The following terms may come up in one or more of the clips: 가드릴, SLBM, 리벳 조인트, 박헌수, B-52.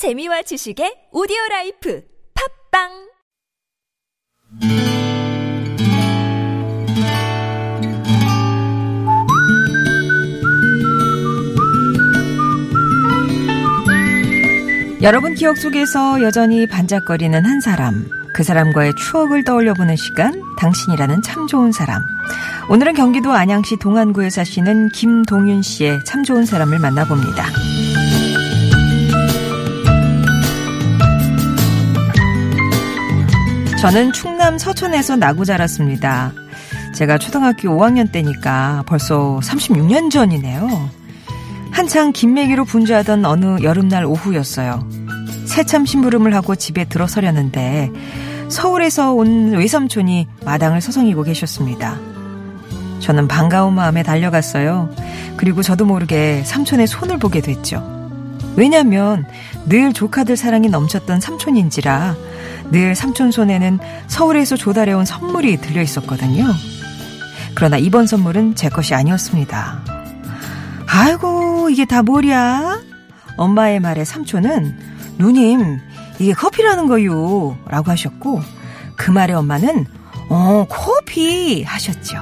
재미와 지식의 오디오라이프 팝빵 여러분 기억 속에서 여전히 반짝거리는 한 사람, 그 사람과의 추억을 떠올려보는 시간, 당신이라는 참 좋은 사람. 오늘은 경기도 안양시 동안구에 사시는 김동윤 씨의 참 좋은 사람을 만나봅니다. 저는 충남 서촌에서 나고 자랐습니다. 제가 초등학교 5학년 때니까 벌써 36년 전이네요. 한창 김매기로 분주하던 어느 여름날 오후였어요. 새참 심부름을 하고 집에 들어서려는데 서울에서 온 외삼촌이 마당을 서성이고 계셨습니다. 저는 반가운 마음에 달려갔어요. 그리고 저도 모르게 삼촌의 손을 보게 됐죠. 왜냐하면 늘 조카들 사랑이 넘쳤던 삼촌인지라 늘 삼촌 손에는 서울에서 조달해온 선물이 들려 있었거든요. 그러나 이번 선물은 제 것이 아니었습니다. 아이고 이게 다 뭐랴? 엄마의 말에 삼촌은 누님 이게 커피라는 거요 라고 하셨고, 그 말에 엄마는 커피 하셨죠.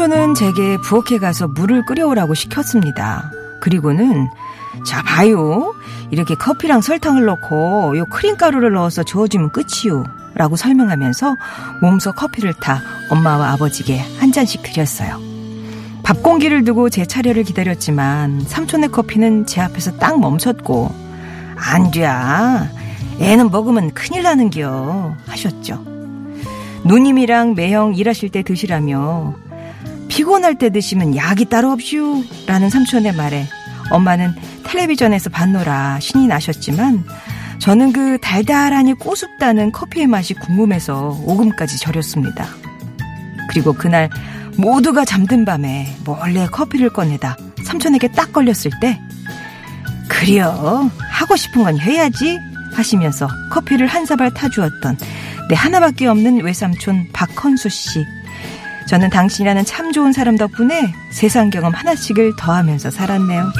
삼촌은 제게 부엌에 가서 물을 끓여오라고 시켰습니다. 그리고는 자 봐요, 이렇게 커피랑 설탕을 넣고 요 크림가루를 넣어서 저어주면 끝이요 라고 설명하면서 몸소 커피를 타 엄마와 아버지께 한 잔씩 드렸어요. 밥 공기를 두고 제 차례를 기다렸지만 삼촌의 커피는 제 앞에서 딱 멈췄고, 안 돼, 애는 먹으면 큰일 나는겨 하셨죠. 누님이랑 매형 일하실 때 드시라며 피곤할 때 드시면 약이 따로 없슈 라는 삼촌의 말에 엄마는 텔레비전에서 봤노라 신이 나셨지만 저는 그 달달하니 꼬숩다는 커피의 맛이 궁금해서 오금까지 저렸습니다. 그리고 그날 모두가 잠든 밤에 몰래 커피를 꺼내다 삼촌에게 딱 걸렸을 때, 그려 하고 싶은 건 해야지 하시면서 커피를 한 사발 타주었던 내 하나밖에 없는 외삼촌 박헌수 씨. 저는 당신이라는 참 좋은 사람 덕분에 세상 경험 하나씩을 더하면서 살았네요.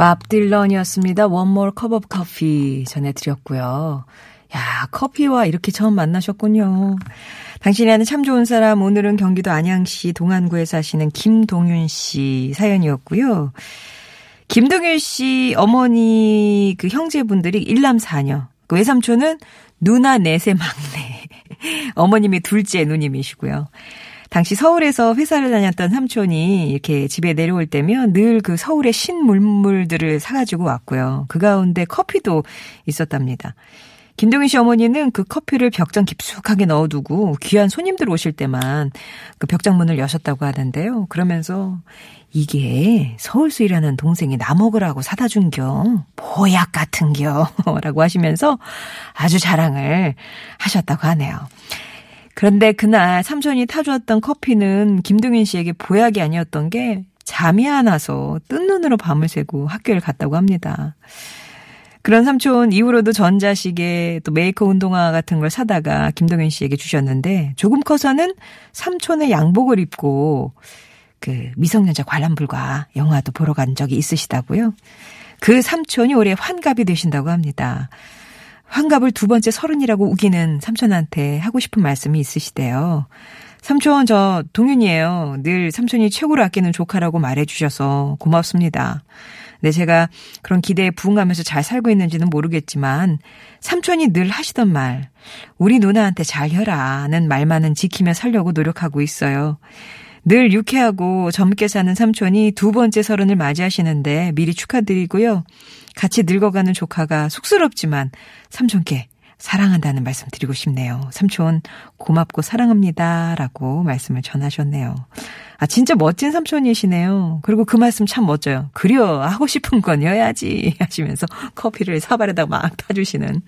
밥 딜런이었습니다. One more cup of coffee 전해드렸고요. 야, 커피와 이렇게 처음 만나셨군요. 당신이라는 참 좋은 사람, 오늘은 경기도 안양시 동안구에 사시는 김동윤 씨 사연이었고요. 김동윤 씨 어머니 그 형제분들이 1남 4녀, 그 외삼촌은 누나 넷의 막내, 어머님이 둘째 누님이시고요. 당시 서울에서 회사를 다녔던 삼촌이 이렇게 집에 내려올 때면 늘 그 서울의 신물물들을 사가지고 왔고요. 그 가운데 커피도 있었답니다. 김동윤 씨 어머니는 그 커피를 벽장 깊숙하게 넣어두고 귀한 손님들 오실 때만 그 벽장문을 여셨다고 하는데요. 그러면서 이게 서울수이라는 동생이 나 먹으라고 사다 준겨, 보약 같은겨 라고 하시면서 아주 자랑을 하셨다고 하네요. 그런데 그날 삼촌이 타주었던 커피는 김동윤 씨에게 보약이 아니었던 게 잠이 안 와서 뜬 눈으로 밤을 새고 학교를 갔다고 합니다. 그런 삼촌 이후로도 전자시계 또 메이커 운동화 같은 걸 사다가 김동윤 씨에게 주셨는데, 조금 커서는 삼촌의 양복을 입고 그 미성년자 관람불과 영화도 보러 간 적이 있으시다고요. 그 삼촌이 올해 환갑이 되신다고 합니다. 환갑을 2번째 30이라고 우기는 삼촌한테 하고 싶은 말씀이 있으시대요. 삼촌, 저 동윤이에요. 늘 삼촌이 최고로 아끼는 조카라고 말해주셔서 고맙습니다. 네, 제가 그런 기대에 부응하면서 잘 살고 있는지는 모르겠지만 삼촌이 늘 하시던 말, 우리 누나한테 잘해라는 말만은 지키며 살려고 노력하고 있어요. 늘 유쾌하고 젊게 사는 삼촌이 2번째 30을 맞이하시는데 미리 축하드리고요. 같이 늙어가는 조카가 쑥스럽지만 삼촌께 사랑한다는 말씀 드리고 싶네요. 삼촌 고맙고 사랑합니다 라고 말씀을 전하셨네요. 아 진짜 멋진 삼촌이시네요. 그리고 그 말씀 참 멋져요. 그려 하고 싶은 건 여야지 하시면서 커피를 사발에다 막 타주시는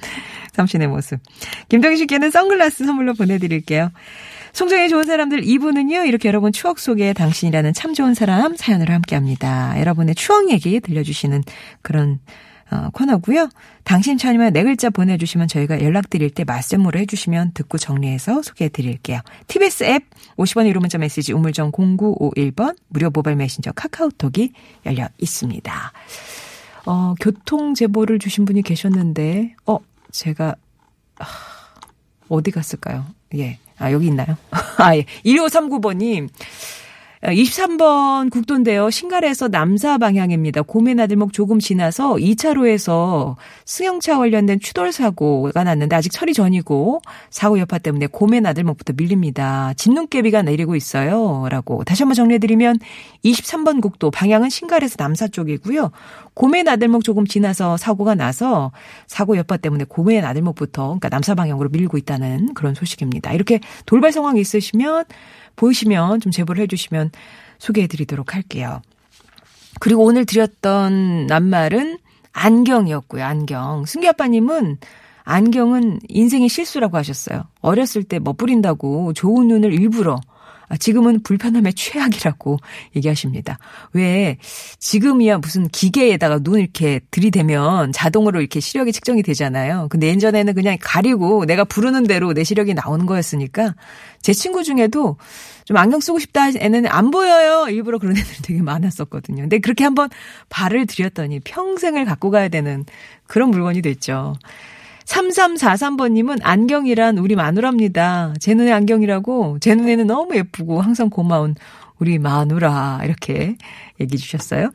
삼촌의 모습. 김정희 씨께는 선글라스 선물로 보내드릴게요. 송정의 좋은 사람들 2부는요. 이렇게 여러분 추억 속에 당신이라는 참 좋은 사람 사연으로 함께합니다. 여러분의 추억 얘기 들려주시는 그런 코너고요. 당신 참여와 네 글자 보내주시면 저희가 연락드릴 때 말씀으로 해주시면 듣고 정리해서 소개해드릴게요. TBS 앱 50원의 유료 문자 메시지 우물정 0951번 무료 모바일 메신저 카카오톡이 열려 있습니다. 교통 제보를 주신 분이 계셨는데 제가 어디 갔을까요? 예. 아, 여기 있나요? 아, 예. 1539번님. 23번 국도인데요. 신갈에서 남사 방향입니다. 고매나들목 조금 지나서 2차로에서 승용차 관련된 추돌 사고가 났는데 아직 처리 전이고 사고 여파 때문에 고매나들목부터 밀립니다. 진눈깨비가 내리고 있어요. 라고 다시 한번 정리해드리면 23번 국도 방향은 신갈에서 남사 쪽이고요. 고매나들목 조금 지나서 사고가 나서 사고 여파 때문에 고매나들목부터 그러니까 남사 방향으로 밀리고 있다는 그런 소식입니다. 이렇게 돌발 상황이 있으시면 보이시면 좀 제보를 해주시면 소개해드리도록 할게요. 그리고 오늘 드렸던 낱말은 안경이었고요. 안경. 승기 아빠님은 안경은 인생의 실수라고 하셨어요. 어렸을 때 멋부린다고 좋은 눈을 일부러 지금은 불편함의 최악이라고 얘기하십니다. 왜 지금이야 무슨 기계에다가 눈 이렇게 들이대면 자동으로 이렇게 시력이 측정이 되잖아요. 근데 예전에는 그냥 가리고 내가 부르는 대로 내 시력이 나오는 거였으니까 제 친구 중에도 좀 안경 쓰고 싶다 애는 안 보여요. 일부러 그런 애들이 되게 많았었거든요. 근데 그렇게 한번 발을 들였더니 평생을 갖고 가야 되는 그런 물건이 됐죠. 3343번님은 안경이란 우리 마누라입니다. 제 눈에 안경이라고 제 눈에는 너무 예쁘고 항상 고마운 우리 마누라 이렇게 얘기해 주셨어요.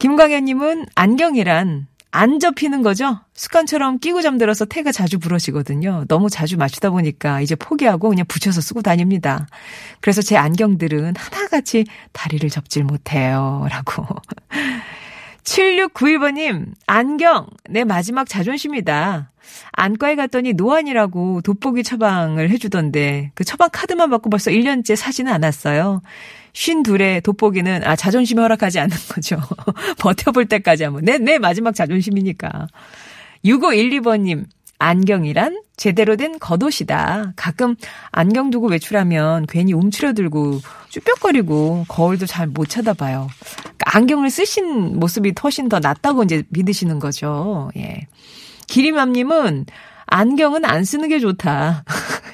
김광현님은 안경이란 안 접히는 거죠. 습관처럼 끼고 잠들어서 태가 자주 부러지거든요. 너무 자주 맞추다 보니까 이제 포기하고 그냥 붙여서 쓰고 다닙니다. 그래서 제 안경들은 하나같이 다리를 접질 못해요. 라고 7691번님 안경 내 마지막 자존심이다. 안과에 갔더니 노안이라고 돋보기 처방을 해주던데 그 처방 카드만 받고 벌써 1년째 사지는 않았어요. 52에 돋보기는 아 자존심이 허락하지 않는 거죠. 버텨볼 때까지 한번 내 마지막 자존심이니까. 6512번님 안경이란 제대로 된 겉옷이다. 가끔 안경 두고 외출하면 괜히 움츠러들고 쭈뼛거리고 거울도 잘 못 쳐다봐요. 그러니까 안경을 쓰신 모습이 훨씬 더 낫다고 이제 믿으시는 거죠. 예. 기림맘님은 안경은 안 쓰는 게 좋다.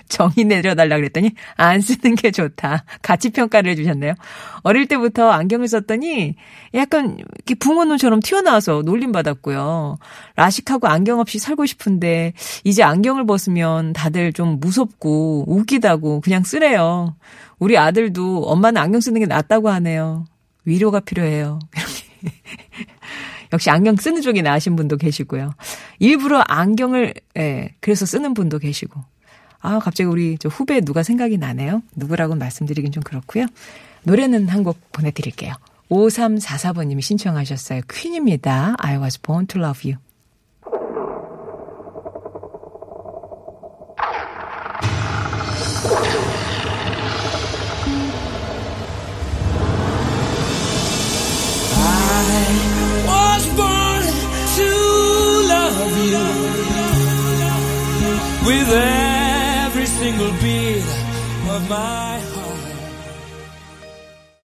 정의 내려달라 그랬더니 안 쓰는 게 좋다. 같이 평가를 해주셨네요. 어릴 때부터 안경을 썼더니 약간 이렇게 붕어 눈처럼 튀어나와서 놀림받았고요. 라식하고 안경 없이 살고 싶은데 이제 안경을 벗으면 다들 좀 무섭고 웃기다고 그냥 쓰래요. 우리 아들도 엄마는 안경 쓰는 게 낫다고 하네요. 위로가 필요해요. 이렇게. 역시 안경 쓰는 쪽이 나으신 분도 계시고요. 일부러 안경을 그래서 쓰는 분도 계시고. 아 갑자기 우리 저 후배 누가 생각이 나네요. 누구라고는 말씀드리긴 좀 그렇고요. 노래는 한 곡 보내드릴게요. 5344번님이 신청하셨어요. 퀸입니다. I was born to love you. With every single beat of my